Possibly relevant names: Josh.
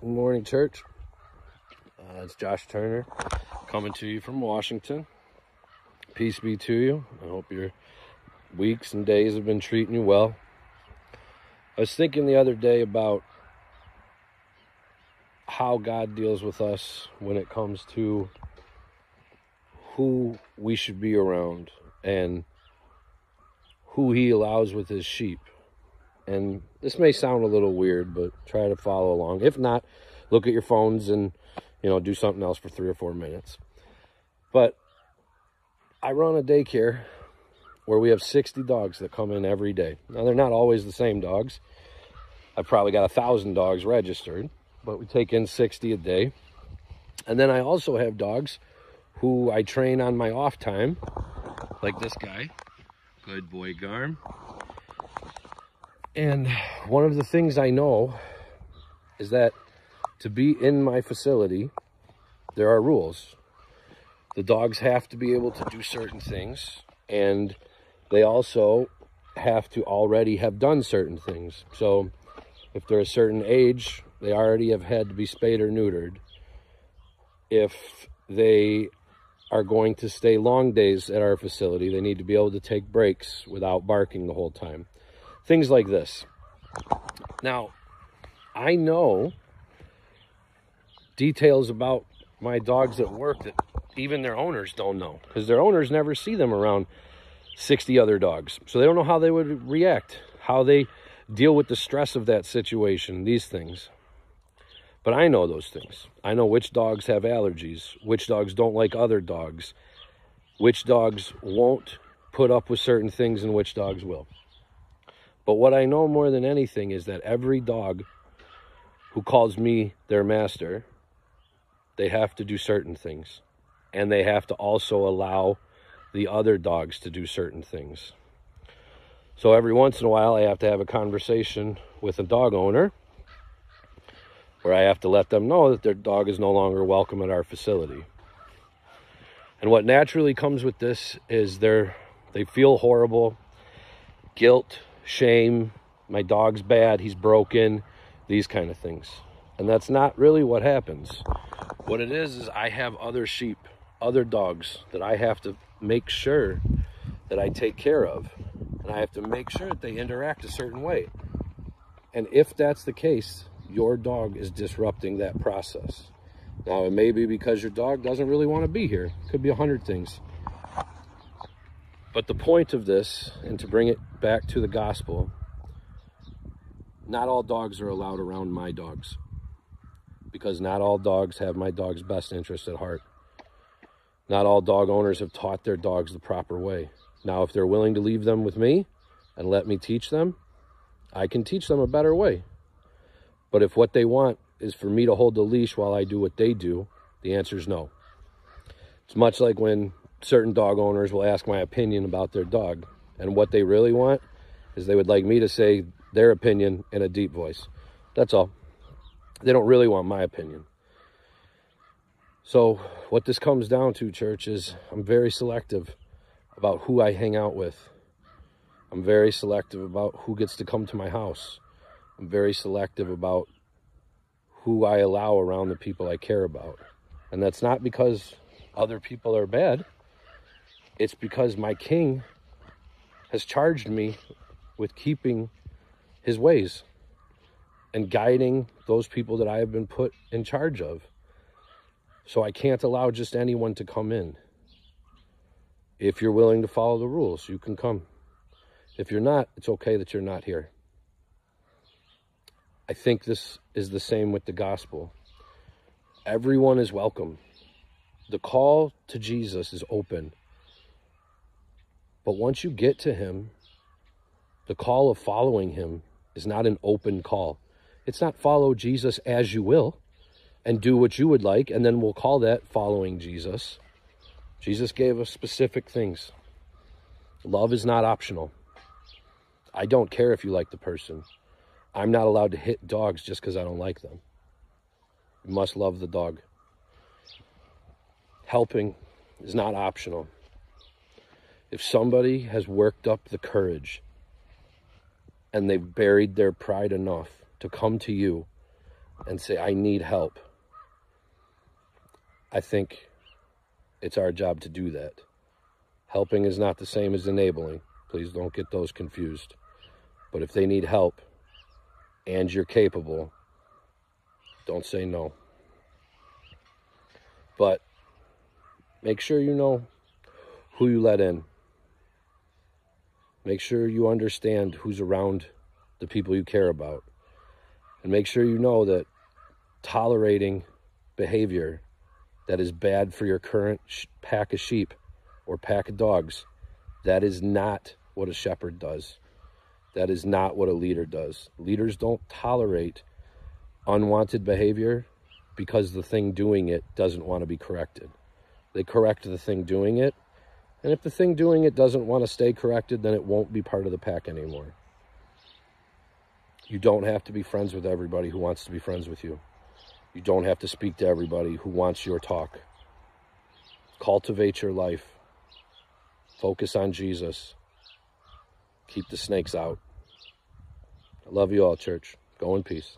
Good morning, church. It's Josh Turner coming to you from Washington. Peace be to you. I hope your weeks and days have been treating you well. I was thinking the other day about how God deals with us when it comes to who we should be around and who he allows with his sheep. And this may sound a little weird, but try to follow along. If not, look at your phones and, do something else for 3 or 4 minutes. But I run a daycare where we have 60 dogs that come in every day. Now, they're not always the same dogs. I've probably got 1,000 dogs registered, but we take in 60 a day. And then I also have dogs who I train on my off time, like this guy. Good boy, Garm. And one of the things I know is that to be in my facility, there are rules. The dogs have to be able to do certain things, and they also have to already have done certain things. So if they're a certain age, they already have had to be spayed or neutered. If they are going to stay long days at our facility, they need to be able to take breaks without barking the whole time. Things like this. Now, I know details about my dogs at work that even their owners don't know, because their owners never see them around 60 other dogs. So they don't know how they would react, how they deal with the stress of that situation, these things. But I know those things. I know which dogs have allergies, which dogs don't like other dogs, which dogs won't put up with certain things, and which dogs will. But what I know more than anything is that every dog who calls me their master, they have to do certain things. And they have to also allow the other dogs to do certain things. So every once in a while, I have to have a conversation with a dog owner where I have to let them know that their dog is no longer welcome at our facility. And what naturally comes with this is they feel horrible, guilt, shame, my dog's bad, he's broken, these kind of things. And that's not really what happens. What it is I have other sheep, other dogs that I have to make sure that I take care of. And I have to make sure that they interact a certain way. And if that's the case, your dog is disrupting that process. Now, it may be because your dog doesn't really want to be here. It could be 100 things. But the point of this, and to bring it back to the gospel, not all dogs are allowed around my dogs, because not all dogs have my dog's best interest at heart. Not all dog owners have taught their dogs the proper way. Now, if they're willing to leave them with me and let me teach them, I can teach them a better way. But if what they want is for me to hold the leash while I do what they do, the answer is no. It's much like when certain dog owners will ask my opinion about their dog, and what they really want is they would like me to say their opinion in a deep voice. That's all. They don't really want my opinion. So what this comes down to, church, is I'm very selective about who I hang out with. I'm very selective about who gets to come to my house. I'm very selective about who I allow around the people I care about. And that's not because other people are bad. It's because my King has charged me with keeping his ways and guiding those people that I have been put in charge of. So I can't allow just anyone to come in. If you're willing to follow the rules, you can come. If you're not, it's okay that you're not here. I think this is the same with the gospel. Everyone is welcome. The call to Jesus is open. But once you get to him, the call of following him is not an open call. It's not follow Jesus as you will and do what you would like, and then we'll call that following Jesus. Jesus gave us specific things. Love is not optional. I don't care if you like the person. I'm not allowed to hit dogs just because I don't like them. You must love the dog. Helping is not optional. If somebody has worked up the courage and they've buried their pride enough to come to you and say, I need help, I think it's our job to do that. Helping is not the same as enabling. Please don't get those confused. But if they need help and you're capable, don't say no. But make sure you know who you let in. Make sure you understand who's around the people you care about. And make sure you know that tolerating behavior that is bad for your current pack of sheep or pack of dogs, that is not what a shepherd does. That is not what a leader does. Leaders don't tolerate unwanted behavior because the thing doing it doesn't want to be corrected. They correct the thing doing it, and if the thing doing it doesn't want to stay corrected, then it won't be part of the pack anymore. You don't have to be friends with everybody who wants to be friends with you. You don't have to speak to everybody who wants your talk. Cultivate your life. Focus on Jesus. Keep the snakes out. I love you all, church. Go in peace.